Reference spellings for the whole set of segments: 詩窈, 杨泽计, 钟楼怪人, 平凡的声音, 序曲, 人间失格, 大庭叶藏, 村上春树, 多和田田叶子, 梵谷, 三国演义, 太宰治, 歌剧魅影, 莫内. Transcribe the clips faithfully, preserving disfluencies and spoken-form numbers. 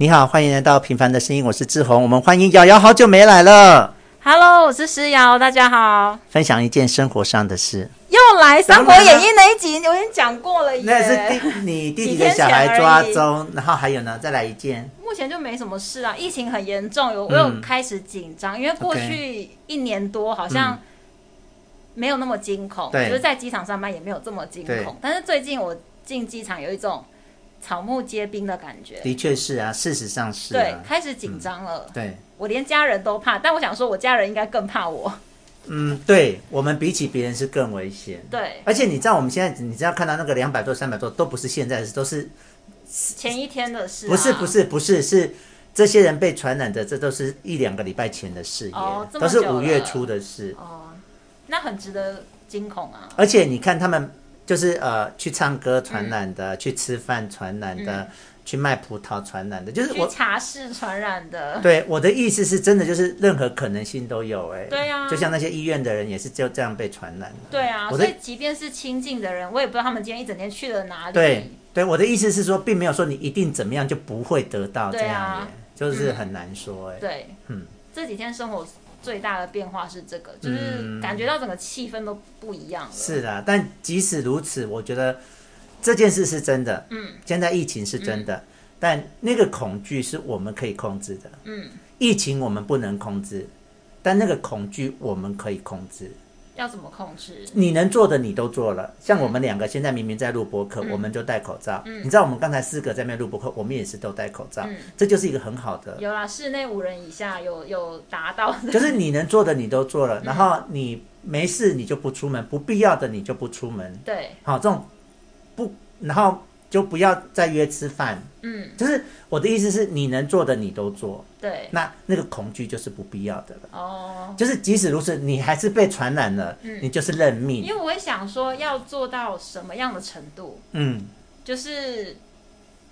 你好，欢迎来到《平凡的声音》，我是志宏。我们欢迎瑶瑶，好久没来了。Hello， 我是诗瑶，大家好。分享一件生活上的事。又来《三国演义》那一集，我已经讲过了耶。那是你弟弟的小孩抓周，然后还有呢，再来一件。目前就没什么事啊，疫情很严重，有我有开始紧张，嗯、因为过去一年多好像、嗯。没有那么惊恐，就是在机场上班也没有这么惊恐。但是最近我进机场有一种草木皆兵的感觉。的确是啊，事实上是、啊。对，开始紧张了。嗯、对，我连家人都怕，但我想说，我家人应该更怕我。嗯，对，我们比起别人是更危险。对，而且你知道，我们现在你知道看到那个两百多、三百多，都不是现在的事，都是前一天的事、啊。不是，不是，不是，是这些人被传染的，这都是一两个礼拜前的事，哦、都是五月初的事。哦，那很值得惊恐啊！而且你看他们就是呃去唱歌传染的、嗯、去吃饭传染的、嗯、去卖葡萄传染的，就是我去茶室传染的。对，我的意思是真的就是任何可能性都有、欸、对啊，就像那些医院的人也是就这样被传染的。对啊，所以即便是亲近的人，我也不知道他们今天一整天去了哪里。对对，我的意思是说并没有说你一定怎么样就不会得到这样、欸啊、就是很难说、欸嗯、对，嗯，这几天生活最大的变化是这个，就是感觉到整个气氛都不一样了、嗯、是的、啊、但即使如此，我觉得这件事是真的，嗯，现在疫情是真的、嗯、但那个恐惧是我们可以控制的，嗯，疫情我们不能控制，但那个恐惧我们可以控制。要怎么控制？你能做的你都做了，像我们两个现在明明在录播客、嗯、我们就戴口罩、嗯、你知道我们刚才四个在那边录播客，我们也是都戴口罩、嗯、这就是一个很好的，有啦，室内五人以下有有达到的，就是你能做的你都做了、嗯、然后你没事你就不出门，不必要的你就不出门，对，好，这种不，然后就不要再约吃饭，嗯，就是我的意思是你能做的你都做，对，那那个恐惧就是不必要的了。哦，就是即使如此，你还是被传染了、嗯、你就是认命。因为我会想说要做到什么样的程度，嗯，就是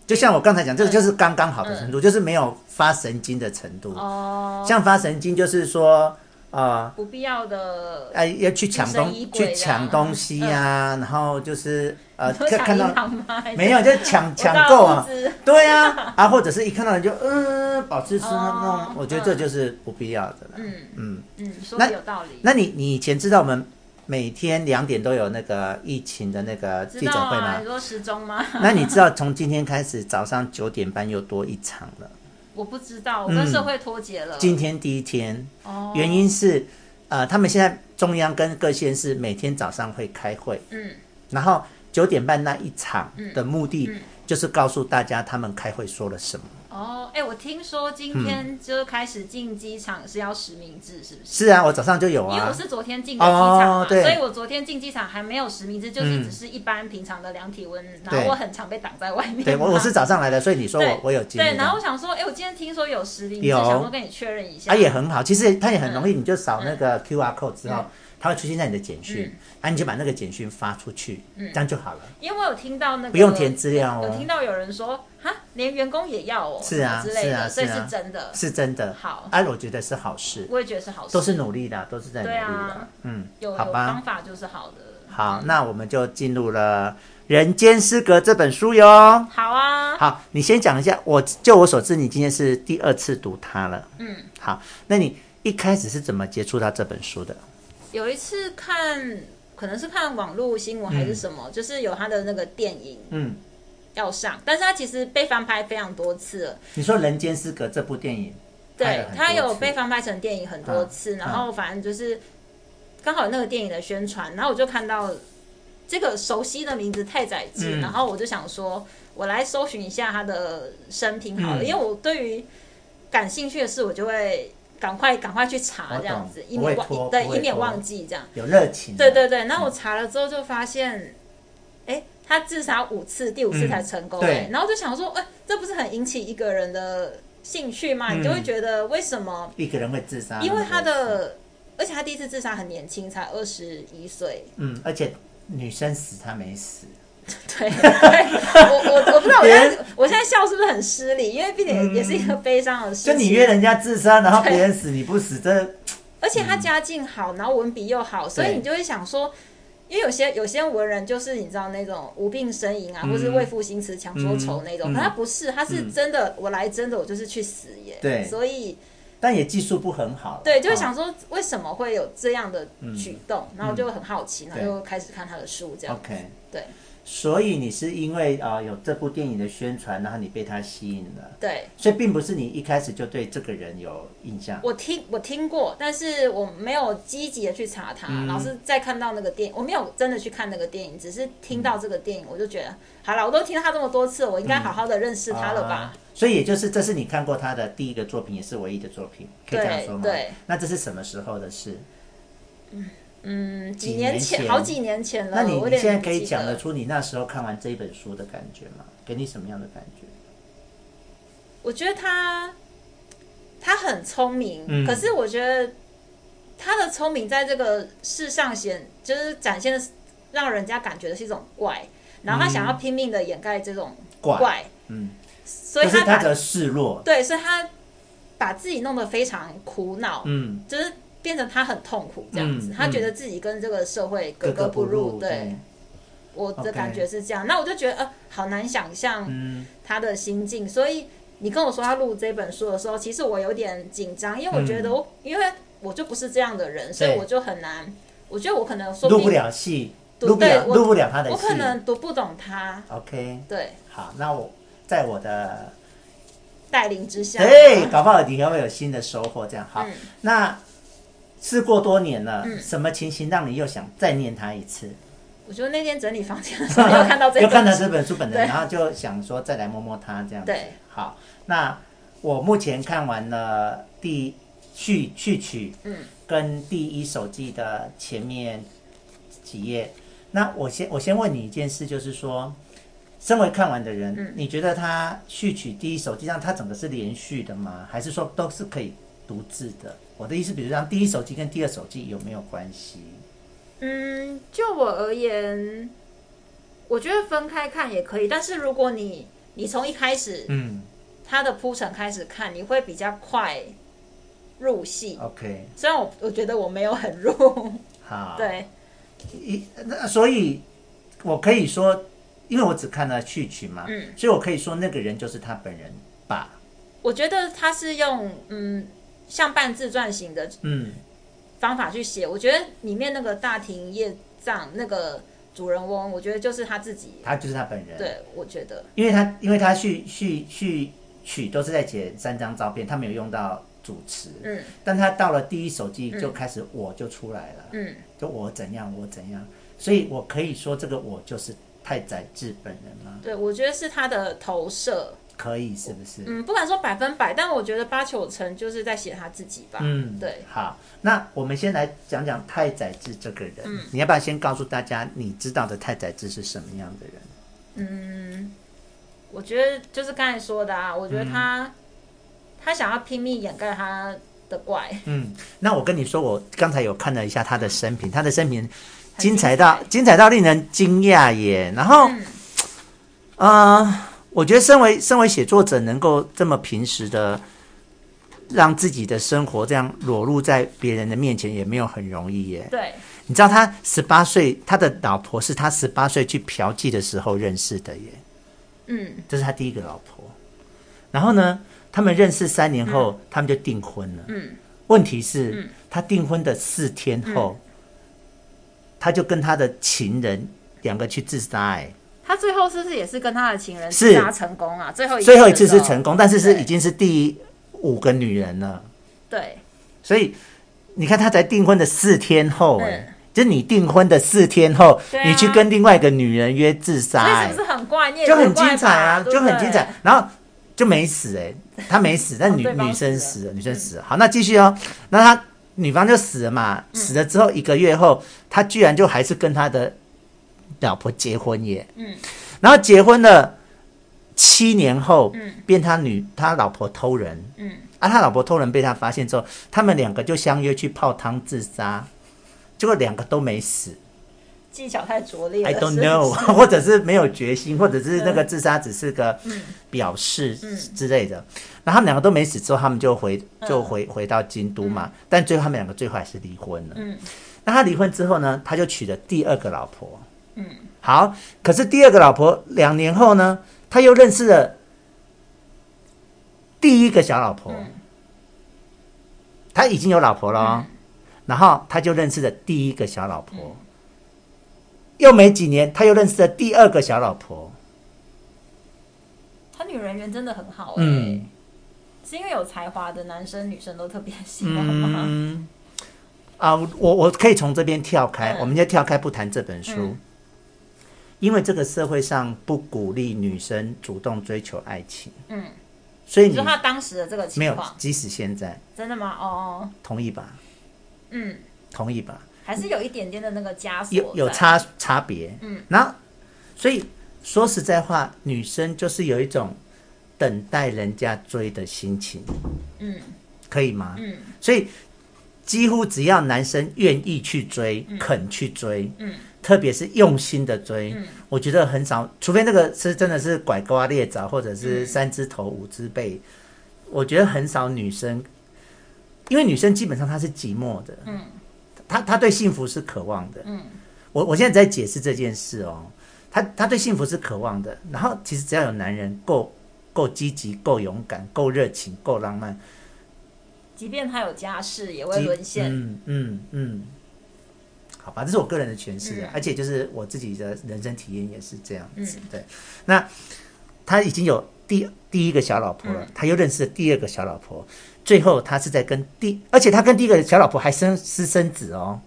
就像我刚才讲，这个就是刚刚好的程度、嗯、就是没有发神经的程度。哦，像发神经就是说呃不必要的，哎、呃，要去抢东去抢东西啊、嗯、然后就是呃看到没有就抢抢购啊，对啊啊，或者是一看到人就嗯保持吃那种、哦、我觉得这就是不必要的了。嗯嗯嗯，说的有道理。那, 那你你以前知道我们每天两点都有那个疫情的那个记者会吗？知道啊，你说时钟吗？那你知道从今天开始早上九点半又多一场了。我不知道，我跟社会脱节了、嗯、今天第一天、哦、原因是呃，他们现在中央跟各县市每天早上会开会，嗯，然后九点半那一场的目的就是告诉大家他们开会说了什么、嗯嗯、哦，哎、欸，我听说今天就开始进机场是要实名制是不是？是啊，我早上就有啊，因为我是昨天进的机场、哦、对，所以我昨天进机场还没有实名制，就是只是一般平常的量体温、嗯、然后我很常被挡在外面。对，我是早上来的，所以你说我我有经历。对，然后我想说哎、欸，我今天听说有实名制，想说跟你确认一下、啊、也很好，其实它也很容易、嗯、你就扫那个 Q R code 之后、嗯嗯，它会出现在你的简讯、嗯啊、你就把那个简讯发出去、嗯、这样就好了。因为我有听到那个不用填资料哦，有听到有人说哈，连员工也要哦，是啊之类的，是啊，所以是真的，是真的。好啊，我觉得是好事，我也觉得是好事，都是努力的，都是在努力的、啊、嗯，有有方法就是好的。好、嗯、那我们就进入了《人间失格》这本书哟。好啊，好，你先讲一下，我就我所知你今天是第二次读它了。嗯，好，那你一开始是怎么接触到这本书的？有一次看，可能是看网络新闻还是什么、嗯、就是有他的那个电影嗯要上，但是他其实被翻拍非常多次了。你说《人间失格》这部电影，对，他有被翻拍成电影很多次、啊、然后反正就是刚好有那个电影的宣传、啊、然后我就看到这个熟悉的名字太宰治、嗯、然后我就想说我来搜寻一下他的生平好了、嗯、因为我对于感兴趣的事我就会赶快赶快去查这样子，以免忘，对，以免忘记这样。有热情。对对对，那我查了之后就发现，哎、嗯，他自杀五次，第五次才成功、欸。嗯、然后就想说，哎、欸，这不是很引起一个人的兴趣吗？嗯、你就会觉得为什么一个人会自杀？因为他的，而且他第一次自杀很年轻，才二十一岁。嗯，而且女生死他没死。对, 对，我我我不知道我现在我现在笑是不是很失礼，因为毕竟也是一个悲伤的事情、嗯。就你约人家自杀，然后别人死你不死，这而且他家境好，然后文笔又好，所以你就会想说，因为有些有些文人就是你知道那种无病呻吟啊、嗯、或是为赋新词强说愁那种、嗯嗯、可他不是，他是真的、嗯、我来真的我就是去死耶，对，所以但也技术不很好，对，就会想说为什么会有这样的举动、嗯、然后就很好奇、嗯、然后就开始看他的书这样子 okay, 对，所以你是因为、呃、有这部电影的宣传然后你被他吸引了，对，所以并不是你一开始就对这个人有印象。我听我听过，但是我没有积极的去查他、嗯、老是在看到那个电影，我没有真的去看那个电影，只是听到这个电影我就觉得、嗯、好了，我都听他这么多次，我应该好好的认识他了吧、嗯啊、所以也就是这是你看过他的第一个作品，也是唯一的作品，可以这样说吗？对，那这是什么时候的事？嗯嗯，几年前，几年前，好几年前了。那你现在可以讲得出你那时候看完这一本书的感觉吗？给你什么样的感觉？我觉得他他很聪明、嗯、可是我觉得他的聪明在这个世上显就是展现的让人家感觉的是一种怪，然后他想要拼命的掩盖这种怪，怪嗯，所以他把、就是他的示弱，对，所以他把自己弄得非常苦恼，嗯，就是变成他很痛苦这样子、嗯嗯、他觉得自己跟这个社会格格不入，格格不入，对、嗯、我的感觉是这样、okay. 那我就觉得、呃、好难想象他的心境、嗯、所以你跟我说他录这本书的时候，其实我有点紧张，因为我觉得我、嗯、因为我就不是这样的人，所以我就很难，我觉得我可能说不定录不了戏，录不了录不了他的戏，我可能读不懂他 OK 对，好，那我在我的带领之下，对，搞不好你会有新的收获这样，好、嗯、那事过多年了、嗯、什么情形让你又想再念他一次？我觉得那天整理房间的时候又看到这本书又看到这本书本人，然后就想说再来摸摸他这样子，对，好，那我目前看完了第序序曲跟第一手记的前面几页、嗯、那我先我先问你一件事，就是说身为看完的人、嗯、你觉得他序曲第一手记上他整个是连续的吗？还是说都是可以独自的？我的意思比如像第一手记跟第二手记有没有关系？嗯，就我而言我觉得分开看也可以，但是如果你你从一开始嗯它的铺陈开始看，你会比较快入戏 OK， 虽然我我觉得我没有很入，好，对，所以我可以说因为我只看了序曲嘛、嗯、所以我可以说那个人就是他本人吧。我觉得他是用嗯像半自传型的方法去写、嗯、我觉得里面那个大庭叶藏那个主人翁，我觉得就是他自己，他就是他本人，对，我觉得因为他因为他序序曲都是在写三张照片，他没有用到主持、嗯、但他到了第一手记就开始我就出来了、嗯、就我怎样我怎样，所以我可以说这个我就是太宰治本人吗？对，我觉得是他的投射，可以是不是？嗯，不敢说百分百，但我觉得八九成就是在写他自己吧。嗯，对。好，那我们先来讲讲太宰治这个人、嗯、你要不要先告诉大家你知道的太宰治是什么样的人？嗯，我觉得就是刚才说的啊，我觉得他、嗯、他想要拼命掩盖他的怪。嗯，那我跟你说我刚才有看了一下他的生平，他的生平精彩到精彩到令人惊讶耶，然后嗯、呃我觉得身为身为写作者能够这么平时的让自己的生活这样裸露在别人的面前也没有很容易耶。对，你知道他十八岁，他的老婆是他十八岁去嫖妓的时候认识的耶。嗯，这是他第一个老婆。然后呢，他们认识三年后，嗯、他们就订婚了。嗯，问题是，嗯、他订婚的四天后、嗯，他就跟他的情人两个去自杀哎。他最后是不是也是跟他的情人自杀成功啊？最后一次最后一次是成功，但是是已经是第五个女人了。对，所以你看他才订婚的四天后、欸嗯，就是你订婚的四天后、啊，你去跟另外一个女人约自杀、欸，是不是很怪？就很精彩啊，就很精彩。然后就没死哎、欸，他没死，但女、哦、女生死了，女生死了。好，那继续哦。那他女方就死了嘛，死了之后一个月后，他居然就还是跟他的老婆结婚耶，嗯，然后结婚了七年后，嗯，变他女他老婆偷人，嗯，啊，他老婆偷人被他发现之后，他们两个就相约去泡汤自杀，结果两个都没死，技巧太拙劣了 ，I don't know， 是是或者是没有决心，或者是那个自杀只是个表示之类的，嗯嗯、然后他们两个都没死之后，他们就回就回、嗯、回到京都嘛，嗯、但最后他们两个最后还是离婚了，嗯。那他离婚之后呢，他就娶了第二个老婆。嗯，好，可是第二个老婆两年后呢，他又认识了第一个小老婆，嗯、他已经有老婆了、哦嗯，然后他就认识了第一个小老婆。嗯又没几年，他又认识了第二个小老婆。他女人缘真的很好、欸，嗯，是因为有才华的男生女生都特别喜欢吗？嗯，啊、呃，我我可以从这边跳开、嗯，我们就跳开不谈这本书、嗯，因为这个社会上不鼓励女生主动追求爱情。嗯，所以你说他当时的这个情况，没有，即使现在，真的吗？哦，同意吧？嗯，同意吧？还是有一点点的那个枷锁，有有差差别，嗯，然后所以说实在话，女生就是有一种等待人家追的心情，嗯，可以吗？嗯，所以几乎只要男生愿意去追、嗯、肯去追，嗯，特别是用心的追、嗯，我觉得很少，除非那个是真的是拐瓜裂枣，或者是三只头五只背、嗯，我觉得很少女生，因为女生基本上她是寂寞的，嗯。他, 他对幸福是渴望的、嗯、我, 我现在在解释这件事哦， 他, 他对幸福是渴望的，然后其实只要有男人够够积极够勇敢够热情够浪漫，即便他有家室也会沦陷，嗯嗯嗯，好吧，这是我个人的诠释、啊嗯、而且就是我自己的人生体验也是这样子、嗯、对，那他已经有 第, 第一个小老婆了、嗯、他又认识了第二个小老婆，最后他是在跟第，而且他跟第一个小老婆还生私生子哦。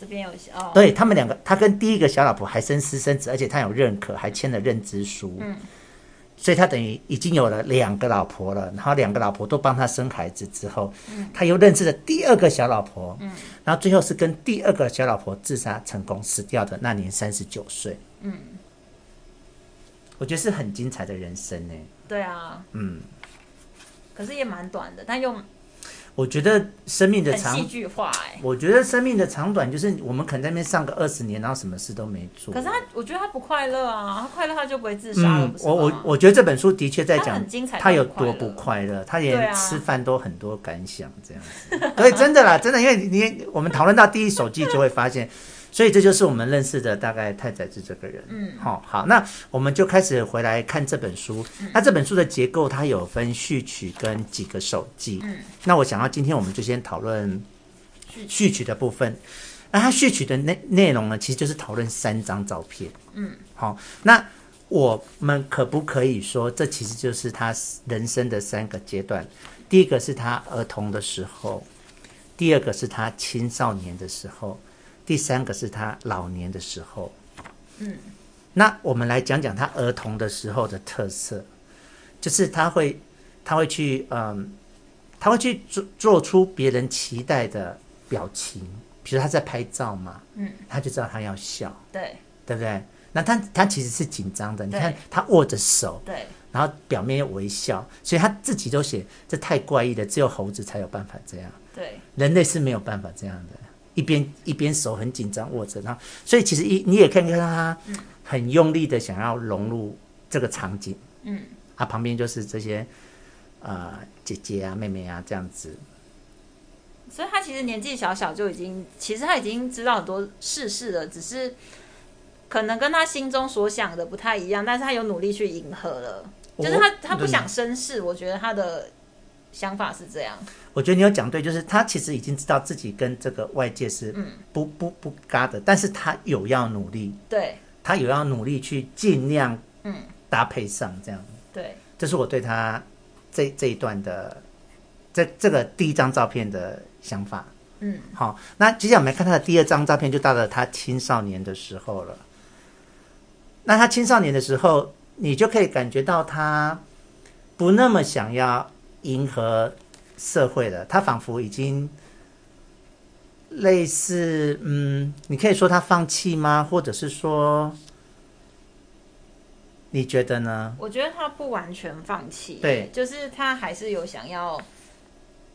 这边有哦。对，他们两个，他跟第一个小老婆还生私生子，而且他有认可，还签了认知书。嗯。所以他等于已经有了两个老婆了，然后两个老婆都帮他生孩子之后，嗯、他又认识了第二个小老婆。嗯。然后最后是跟第二个小老婆自杀成功死掉的，那年三十九岁。嗯。我觉得是很精彩的人生呢。对啊。嗯。可是也蛮短的，但又我觉得生命的长很戏剧化、欸、我觉得生命的长短就是我们可能在那边上个二十年，然后什么事都没做。可是他，我觉得他不快乐啊，他快乐他就不会自杀了，嗯、不是吗？我我我觉得这本书的确在讲 他, 他有多不快乐，他连吃饭都很多感想这样子。对、啊，真的啦，真的，因为你我们讨论到第一手记就会发现，所以这就是我们认识的大概太宰治这个人。嗯，好、哦，好，那我们就开始回来看这本书。嗯、那这本书的结构，它有分序曲跟几个手记。嗯，那我想要今天我们就先讨论序曲的部分。那它序曲的内内容呢，其实就是讨论三张照片。嗯，好、哦，那我们可不可以说，这其实就是他人生的三个阶段？第一个是他儿童的时候，第二个是他青少年的时候。第三个是他老年的时候，嗯，那我们来讲讲他儿童的时候的特色，就是他会，他会去，嗯，他会去做做出别人期待的表情，比如他在拍照嘛，嗯，他就知道他要笑，对，对不对？那他他其实是紧张的，你看他握着手，对，然后表面又微笑，所以他自己都写这太怪异了，只有猴子才有办法这样，对，人类是没有办法这样的。一边一边手很紧张握着，然后所以其实一你也看看他很用力的想要融入这个场景，嗯，他、啊、旁边就是这些呃姐姐啊妹妹啊这样子，所以他其实年纪小小就已经，其实他已经知道很多世事了，只是可能跟他心中所想的不太一样，但是他有努力去迎合了，就是他他不想绅士，我觉得他的。想法是这样，我觉得你有讲对，就是他其实已经知道自己跟这个外界是不、嗯、不不嘎的，但是他有要努力，对，他有要努力去尽量搭配上这样，嗯、对，这是我对他 这, 这一段的这这个第一张照片的想法，嗯，好，那接下来我们来看他的第二张照片，就到了他青少年的时候了。那他青少年的时候，你就可以感觉到他不那么想要。迎合社会了，他仿佛已经类似，嗯，你可以说他放弃吗？或者是说，你觉得呢？我觉得他不完全放弃，对，就是他还是有想要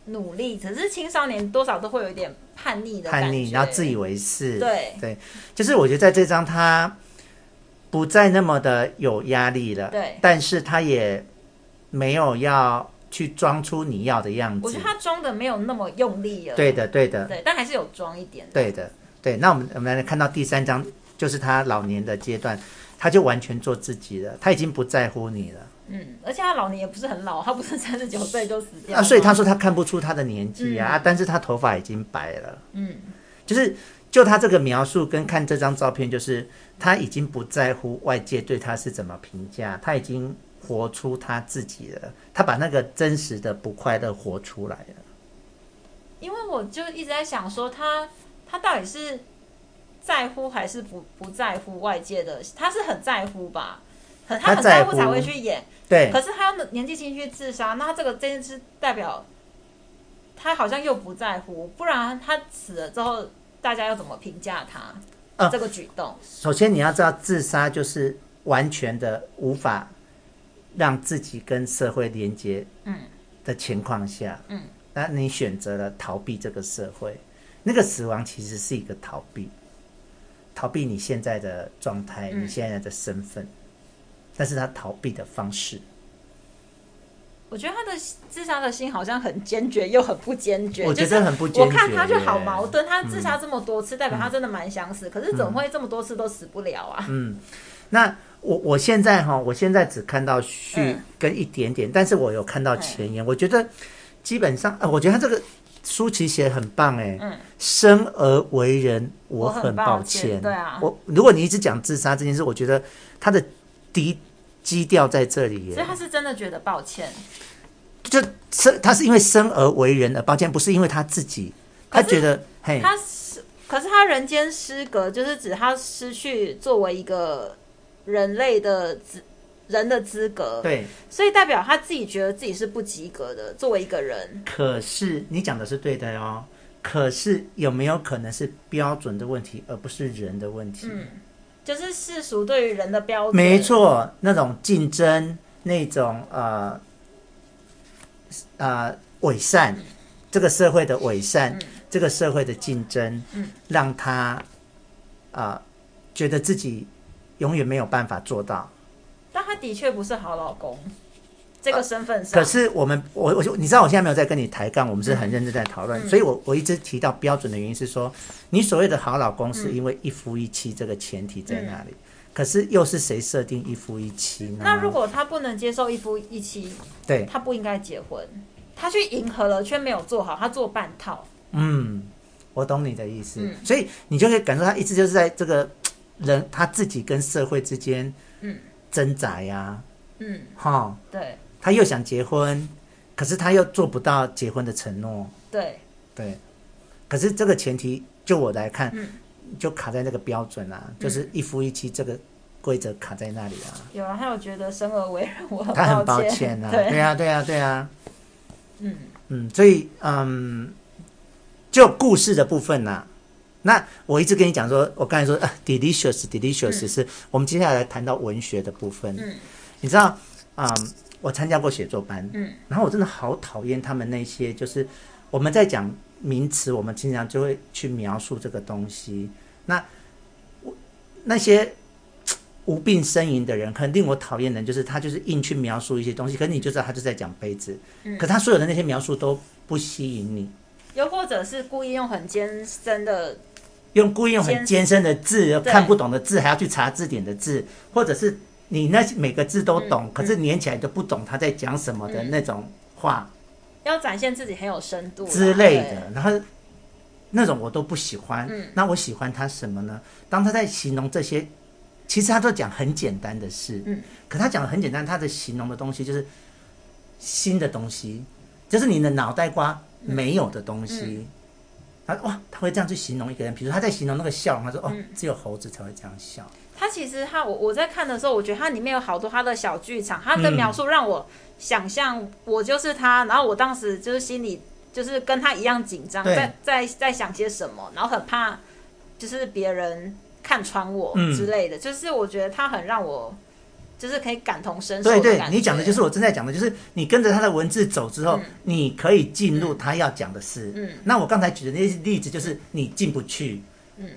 努力，只是青少年多少都会有一点叛逆的感觉，叛逆，然后自以为是，对对，就是我觉得在这张他不再那么的有压力了，对，但是他也没有要。去装出你要的样子。我觉得他装的没有那么用力了。对的对的对，但还是有装一点的。对的对。那我们我们来看到第三章，就是他老年的阶段，他就完全做自己了，他已经不在乎你了。嗯，而且他老年也不是很老，他不是三十九岁就死掉了。啊，所以他说他看不出他的年纪啊，嗯、啊但是他头发已经白了。嗯，就是就他这个描述跟看这张照片，就是他已经不在乎外界对他是怎么评价，他已经活出他自己了，他把那个真实的不快乐活出来了。因为我就一直在想说他他到底是在乎还是 不, 不在乎外界的，他是很在乎吧，很他很在乎才会去演。对，可是他要年纪轻去自杀，那他这个这件事代表他好像又不在乎，不然他死了之后大家要怎么评价他、呃、这个举动。首先你要知道自杀就是完全的无法让自己跟社会连接的情况下、嗯嗯、那你选择了逃避这个社会，那个死亡其实是一个逃避，逃避你现在的状态、嗯、你现在的身份，但是他逃避的方式，我觉得他的自杀的心好像很坚决又很不坚决。我觉得很不坚决，就是我看他就好矛盾，他自杀这么多次、嗯、代表他真的蛮想死、嗯、可是怎么会这么多次都死不了啊。嗯，那我我现在哈，我现在只看到序跟一点点、嗯、但是我有看到前言、嗯、我觉得基本上、呃、我觉得他这个书其实写很棒哎、欸嗯，生而为人我很抱 歉, 很抱歉对啊，我如果你一直讲自杀这件事，我觉得他的低基调在这里耶，所以他是真的觉得抱歉，就他是因为生而为人而抱歉，不是因为他自己，他觉得嘿，他可是他人间失格，就是指他失去作为一个人类的人的资格。对，所以代表他自己觉得自己是不及格的，作为一个人。可是你讲的是对的哦，可是有没有可能是标准的问题，而不是人的问题？嗯，就是世俗对于人的标准。没错，那种竞争，那种呃呃伪善、嗯，这个社会的伪善、嗯，这个社会的竞争，嗯、让他啊、呃、觉得自己永远没有办法做到。但他的确不是好老公，这个身份上。呃、可是我们我我你知道我现在没有在跟你抬杠，我们是很认真在讨论、嗯，所以我我一直提到标准的原因是说，你所谓的好老公是因为一夫一妻这个前提在那里，嗯、可是又是谁设定一夫一妻呢？那如果他不能接受一夫一妻，对，他不应该结婚，他去迎合了却没有做好，他做半套。嗯，我懂你的意思，嗯、所以你就可以感受他一直就是在这个人他自己跟社会之间，嗯，挣扎呀，嗯，哈，对。他又想结婚，可是他又做不到结婚的承诺。对对，可是这个前提，就我来看，嗯、就卡在那个标准啊，嗯、就是一夫一妻这个规则卡在那里啊。有啊，他有觉得生而为人，我很抱歉。他很抱歉啊，对，对啊，对啊，对啊。嗯嗯，所以嗯，就故事的部分啊，那我一直跟你讲说，我刚才说、啊、delicious delicious、嗯、是我们接下来谈到文学的部分。嗯，你知道嗯。我参加过写作班，嗯，然后我真的好讨厌他们那些，就是我们在讲名词，我们经常就会去描述这个东西。那那些无病呻吟的人，很令我讨厌的人，就是他就是硬去描述一些东西，可是你就知道他就在讲杯子，嗯、可他所有的那些描述都不吸引你，又或者是故意用很艰深的。用故意用很艰深的字，看不懂的字还要去查字典的字，或者是你那每个字都懂、嗯嗯、可是连起来都不懂他在讲什么的那种话、嗯、要展现自己很有深度之类的，然后那种我都不喜欢、嗯、那我喜欢他什么呢？当他在形容这些，其实他都讲很简单的事、嗯、可他讲的很简单，他的形容的东西就是新的东西，就是你的脑袋瓜没有的东西、嗯嗯、哇，他会这样去形容一个人，比如说他在形容那个笑，他说哦，只有猴子才会这样笑。他其实他我我在看的时候，我觉得他里面有好多他的小剧场，他的描述让我想象我就是他，嗯、然后我当时就是心里就是跟他一样紧张，在在在想些什么，然后很怕就是别人看穿我之类的，嗯、就是我觉得他很让我就是可以感同身受的感觉。对对，你讲的就是我正在讲的，就是你跟着他的文字走之后，嗯、你可以进入他要讲的事。嗯，那我刚才举的那些例子就是你进不去。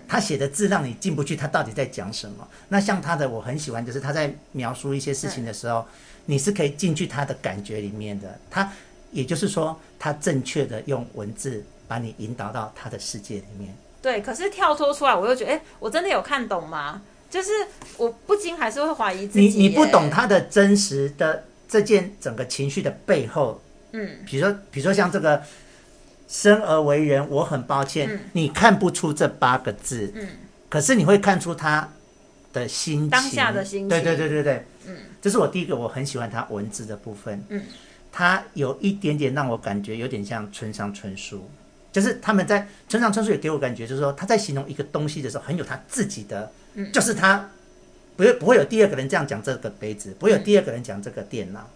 他写的字让你进不去，他到底在讲什么？那像他的我很喜欢，就是他在描述一些事情的时候，嗯、你是可以进去他的感觉里面的。他也就是说，他正确的用文字把你引导到他的世界里面。对，可是跳脱出来，我又觉得，哎，我真的有看懂吗？就是我不禁还是会怀疑自己。你你不懂他的真实的这件整个情绪的背后，嗯，比如说比如说像这个生而为人，我很抱歉，嗯、你看不出这八个字，嗯，可是你会看出他的心情，当下的心情，对对对对对，嗯，这是我第一个我很喜欢他文字的部分，嗯。他有一点点让我感觉有点像村上春树，就是他们在村上春树也给我感觉，就是说他在形容一个东西的时候，很有他自己的，嗯、就是他不会不会有第二个人这样讲这个杯子，不会有第二个人讲这个电脑，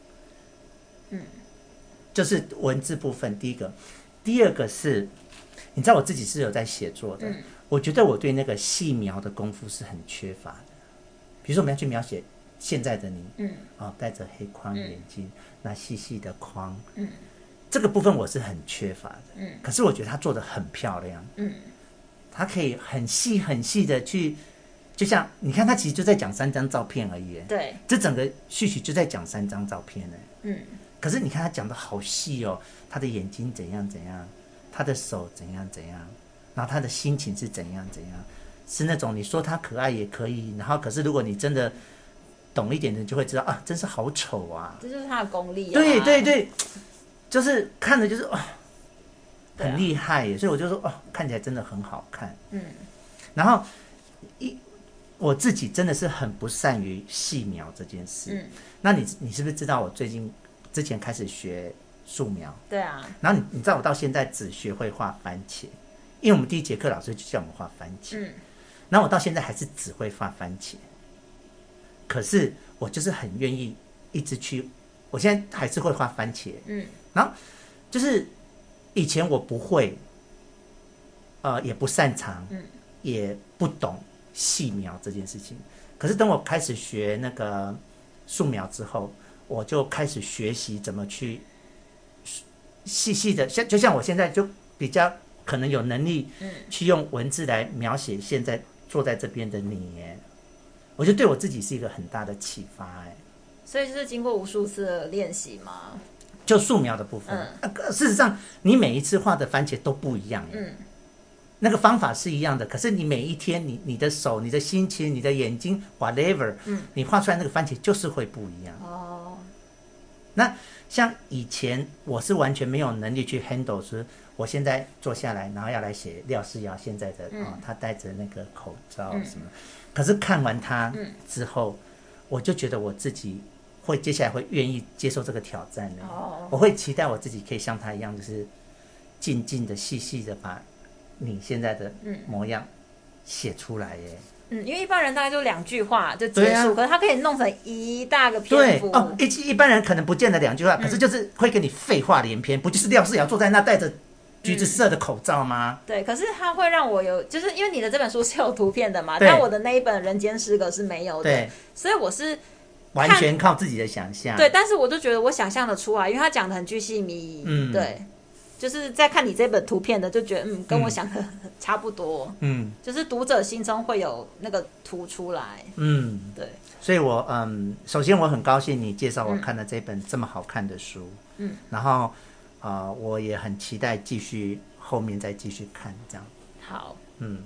嗯，就是文字部分。第一个，第二个是，你知道我自己是有在写作的，嗯、我觉得我对那个细描的功夫是很缺乏的。比如说我们要去描写现在的你，嗯，哦，戴着黑框眼镜。嗯，那细细的框，嗯，这个部分我是很缺乏的，嗯，可是我觉得他做得很漂亮，嗯，他可以很细很细的去，就像你看他其实就在讲三张照片而已，对，这整个序曲就在讲三张照片，嗯，可是你看他讲得好细哦，他的眼睛怎样怎样，他的手怎样怎样，然后他的心情是怎样怎样，是那种你说他可爱也可以，然后可是如果你真的懂一点的就会知道啊，真是好丑啊！这就是他的功力啊。对对对，就是看着就是哦，很厉害耶，啊、所以我就说哦，看起来真的很好看。嗯，然后一我自己真的是很不善于细描这件事。嗯，那你你是不是知道我最近之前开始学素描？对啊。然后你你知道我到现在只学会画番茄，因为我们第一节课老师就叫我们画番茄。嗯，然后我到现在还是只会画番茄。可是我就是很愿意一直去，我现在还是会画番茄，嗯，然后就是以前我不会，呃，也不擅长，嗯，也不懂细描这件事情。可是等我开始学那个素描之后，我就开始学习怎么去细细的，像就像我现在就比较可能有能力，去用文字来描写现在坐在这边的你耶。我觉得对我自己是一个很大的启发，哎，所以就是经过无数次的练习嘛，就素描的部分，嗯啊、事实上你每一次画的番茄都不一样，嗯，那个方法是一样的，可是你每一天 你, 你的手、你的心情、你的眼睛 whatever，嗯、你画出来那个番茄就是会不一样。哦，那像以前我是完全没有能力去 handle， 是我现在坐下来然后要来写廖世瑶现在的，嗯哦、他戴着那个口罩什么，嗯，可是看完他之后，嗯，我就觉得我自己会接下来会愿意接受这个挑战的，哦，我会期待我自己可以像他一样，就是静静的细细的把你现在的模样写出来耶，嗯，因为一般人大概就两句话就结束，啊，可是他可以弄成一大个篇幅，对，哦，一, 一般人可能不见得两句话，嗯，可是就是会跟你废话连篇，不就是廖世瑶坐在那带着橘子色的口罩吗？嗯，对，可是它会让我有，就是因为你的这本书是有图片的嘛，但我的那一本《人间失格》是没有的，所以我是完全靠自己的想象。对，但是我就觉得我想象的出来，因为他讲的很巨细靡遗。嗯，对，就是在看你这本图片的，就觉得嗯，跟我想的差不多。嗯，就是读者心中会有那个图出来。嗯，对。所以我嗯，首先我很高兴你介绍我看了这本这么好看的书。嗯，然后。啊、呃，我也很期待继续后面再继续看这样。好，嗯，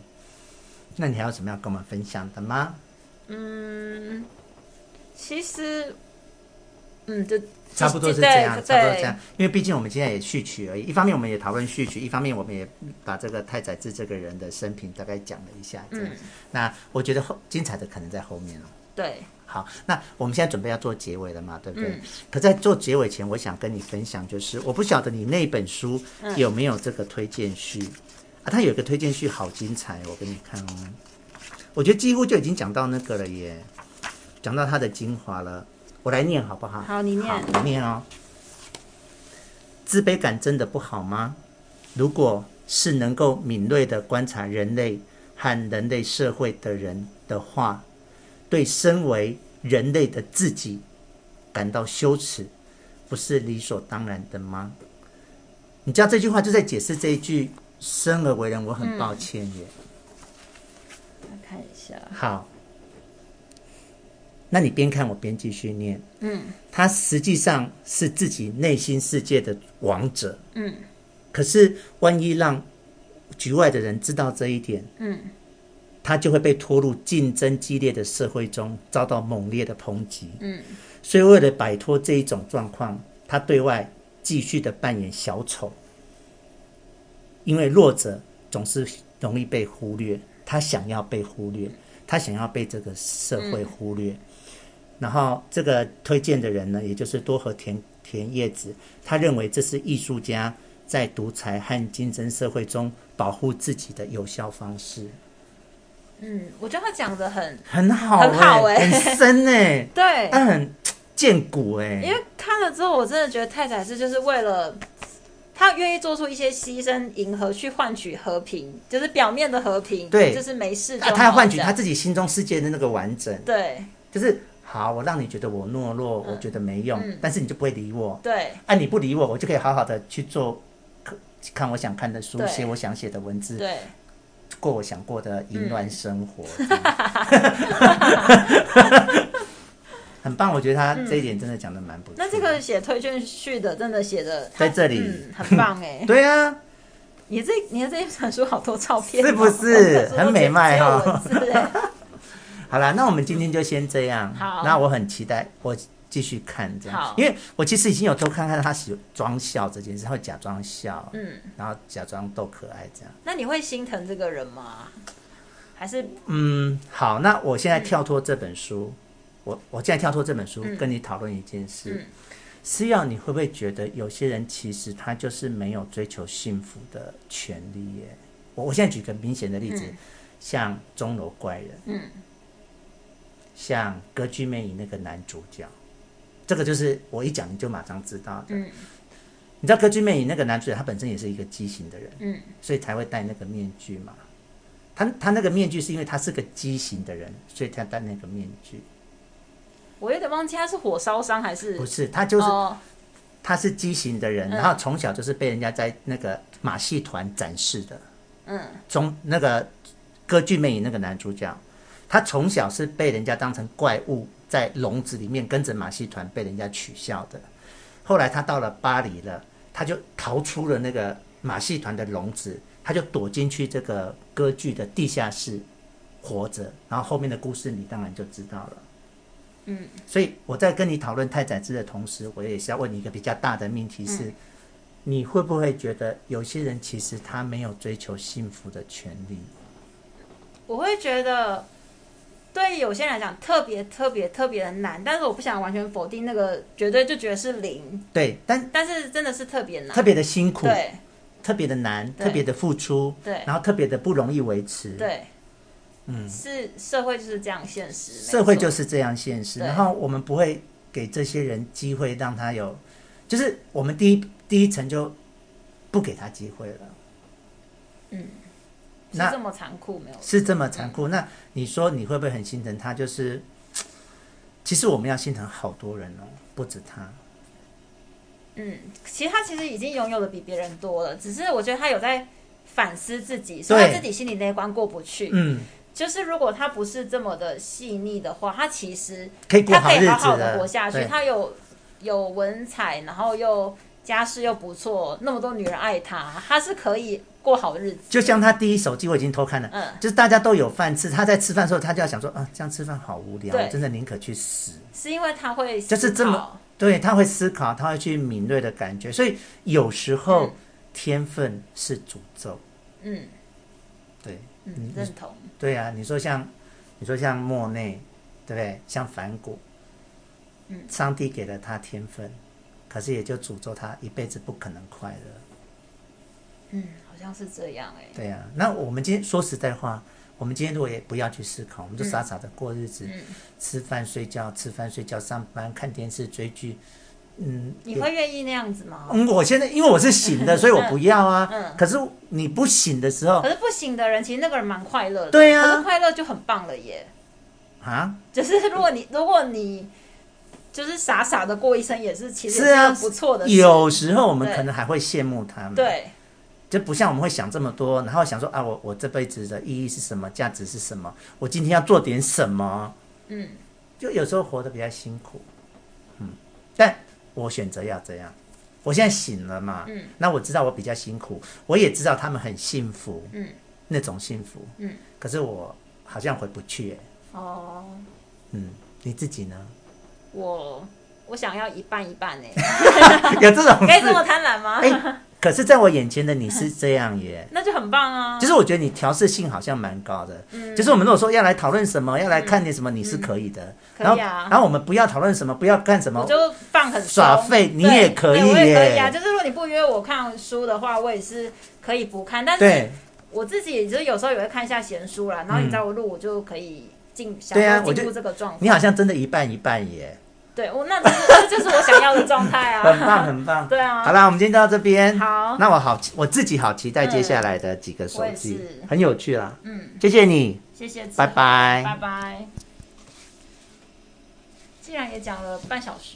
那你还有什么要跟我们分享的吗？嗯，其实，嗯，就差不多是这样，差不多这样。因为毕竟我们现在也序曲而已，一方面我们也讨论序曲，一方面我们也把这个太宰治这个人的生平大概讲了一下这样。嗯，那我觉得后精彩的可能在后面了。对。好，那我们现在准备要做结尾了嘛，对不对？嗯，可在做结尾前，我想跟你分享，就是我不晓得你那本书有没有这个推荐序，嗯，啊，它有一个推荐序好精彩，我给你看哦。我觉得几乎就已经讲到那个了耶，讲到它的精华了。我来念好不好？好，你念，好，我念哦。自卑感真的不好吗？如果是能够敏锐地观察人类和人类社会的人的话，对身为人类的自己感到羞耻，不是理所当然的吗？你知道这句话就在解释这一句“生而为人，我很抱歉耶”。嗯，看一下。好，那你边看我边继续念，嗯，他实际上是自己内心世界的王者，嗯，可是万一让局外的人知道这一点，嗯，他就会被拖入竞争激烈的社会中，遭到猛烈的抨击，嗯，所以为了摆脱这一种状况，他对外继续的扮演小丑，因为弱者总是容易被忽略，他想要被忽略，他想要被这个社会忽略、嗯、然后这个推荐的人呢，也就是多和田田叶子，他认为这是艺术家在独裁和竞争社会中保护自己的有效方式。嗯，我觉得他讲的很很好、欸、很好、欸、很深哎、欸，对，他很见骨哎、欸。因为看了之后，我真的觉得太宰治就是为了他愿意做出一些牺牲，迎合去换取和平，就是表面的和平，对，就是没事就好、啊。他要换取他自己心中世界的那个完整，对，就是好，我让你觉得我懦弱，嗯、我觉得没用、嗯，但是你就不会理我，对，啊，你不理我，我就可以好好的去做，看我想看的书，写我想写的文字，对。过我想过的淫乱生活、嗯、很棒，我觉得他这一点真的讲的蛮不错、嗯、那这个写推荐序的真的写的在这里、嗯、很棒耶对啊，你这你这一本书好多照片、哦、是不是很美迈、哦、好啦，那我们今天就先这样，好，那我很期待我继续看这样，因为我其实已经有偷看看他装笑这件事，他会假装笑，嗯，然后假装逗可爱这样。那你会心疼这个人吗？还是嗯，好，那我现在跳脱这本书，嗯、我我现在跳脱这本书、嗯、跟你讨论一件事，嗯、是要你会不会觉得有些人其实他就是没有追求幸福的权利耶？我我现在举个明显的例子，嗯、像钟楼怪人，嗯，像歌剧魅影那个男主角。这个就是我一讲你就马上知道的、嗯、你知道歌剧魅影那个男主角他本身也是一个畸形的人、嗯、所以才会戴那个面具嘛， 他, 他那个面具是因为他是个畸形的人，所以他戴那个面具，我有点忘记他是火烧伤还是不是，他就是、哦、他是畸形的人、嗯、然后从小就是被人家在那个马戏团展示的，嗯，从那个歌剧魅影那个男主角他从小是被人家当成怪物在笼子里面跟着马戏团被人家取笑的，后来他到了巴黎了，他就逃出了那个马戏团的笼子，他就躲进去这个歌剧的地下室活着，然后后面的故事你当然就知道了。嗯，所以我在跟你讨论太宰治的同时，我也是要问你一个比较大的命题是、嗯、你会不会觉得有些人其实他没有追求幸福的权利？我会觉得对有些人来讲特别特别特别的难，但是我不想完全否定那个绝对就觉得是零，对，但但是真的是特别难，特别的辛苦，对，特别的难，特别的付出，对，然后特别的不容易维持，对，嗯，是社会就是这样现实，社会就是这样现实，然后我们不会给这些人机会让他有，就是我们第一第一层就不给他机会了，嗯，是这么残酷，没有是这么残酷、嗯、那你说你会不会很心疼他？就是其实我们要心疼好多人哦，不止他，嗯，其实他其实已经拥有的比别人多了，只是我觉得他有在反思自己，所以他自己心里那一关过不去，嗯，就是如果他不是这么的细腻的话，他其实可以过好日子的，他可以好好的活下去，他有有文采，然后又家世又不错，那么多女人爱他，他是可以过好日子。就像他第一手机我已经偷看了、嗯、就是大家都有饭吃，他在吃饭的时候他就要想说、啊、这样吃饭好无聊，真的宁可去死，是因为他会思考，就是这么对，他会思考，他会去敏锐的感觉，所以有时候、嗯、天分是诅咒，嗯，对，嗯，认同，对啊，你说像你说像莫内，对不对？像梵谷，嗯，上帝给了他天分，可是也就诅咒他一辈子不可能快乐。嗯，好像是这样哎、欸。对啊，那我们今天说实在话，我们今天如果也不要去思考，我们就傻傻的过日子，嗯嗯、吃饭睡觉，吃饭睡觉，上班看电视追剧。嗯，你会愿意那样子吗？嗯，我现在因为我是醒的，所以我不要啊。嗯。可是你不醒的时候，可是不醒的人，其实那个人蛮快乐的。对啊，可是快乐就很棒了耶。啊？就是如果你如果你。就是傻傻的过一生也是其实是很不错的事、啊、有时候我们可能还会羡慕他们，对，就不像我们会想这么多，然后想说啊，我我这辈子的意义是什么，价值是什么，我今天要做点什么，嗯，就有时候活得比较辛苦，嗯，但我选择要这样。我现在醒了嘛，嗯，那我知道我比较辛苦，我也知道他们很幸福，嗯，那种幸福，嗯，可是我好像回不去耶。哦，嗯，你自己呢？我我想要一半一半哎，有这种事可以这么贪婪吗？欸可是在我眼前的你是这样耶，那就很棒啊。就是我觉得你调试性好像蛮高的，嗯，就是我们如果说要来讨论什么，要来看你什么，嗯，你是可以的。可以啊，然后，然后我们不要讨论什么，不要干什么，我就放很耍废，你也可以耶。我也可以啊，就是如果你不约我看书的话，我也是可以不看。但是我自己就是有时候也会看一下闲书啦，然后你找我录，我就可以进，想要进入这个状态。你好像真的一半一半耶。对，我那这就是我想要的状态啊！很棒，很棒。对啊，好啦，我们今天到这边。好，那我好，我自己好期待接下来的几个手机，嗯，很有趣啦。嗯，谢谢你，谢谢，拜拜，拜拜。既然也讲了半小时。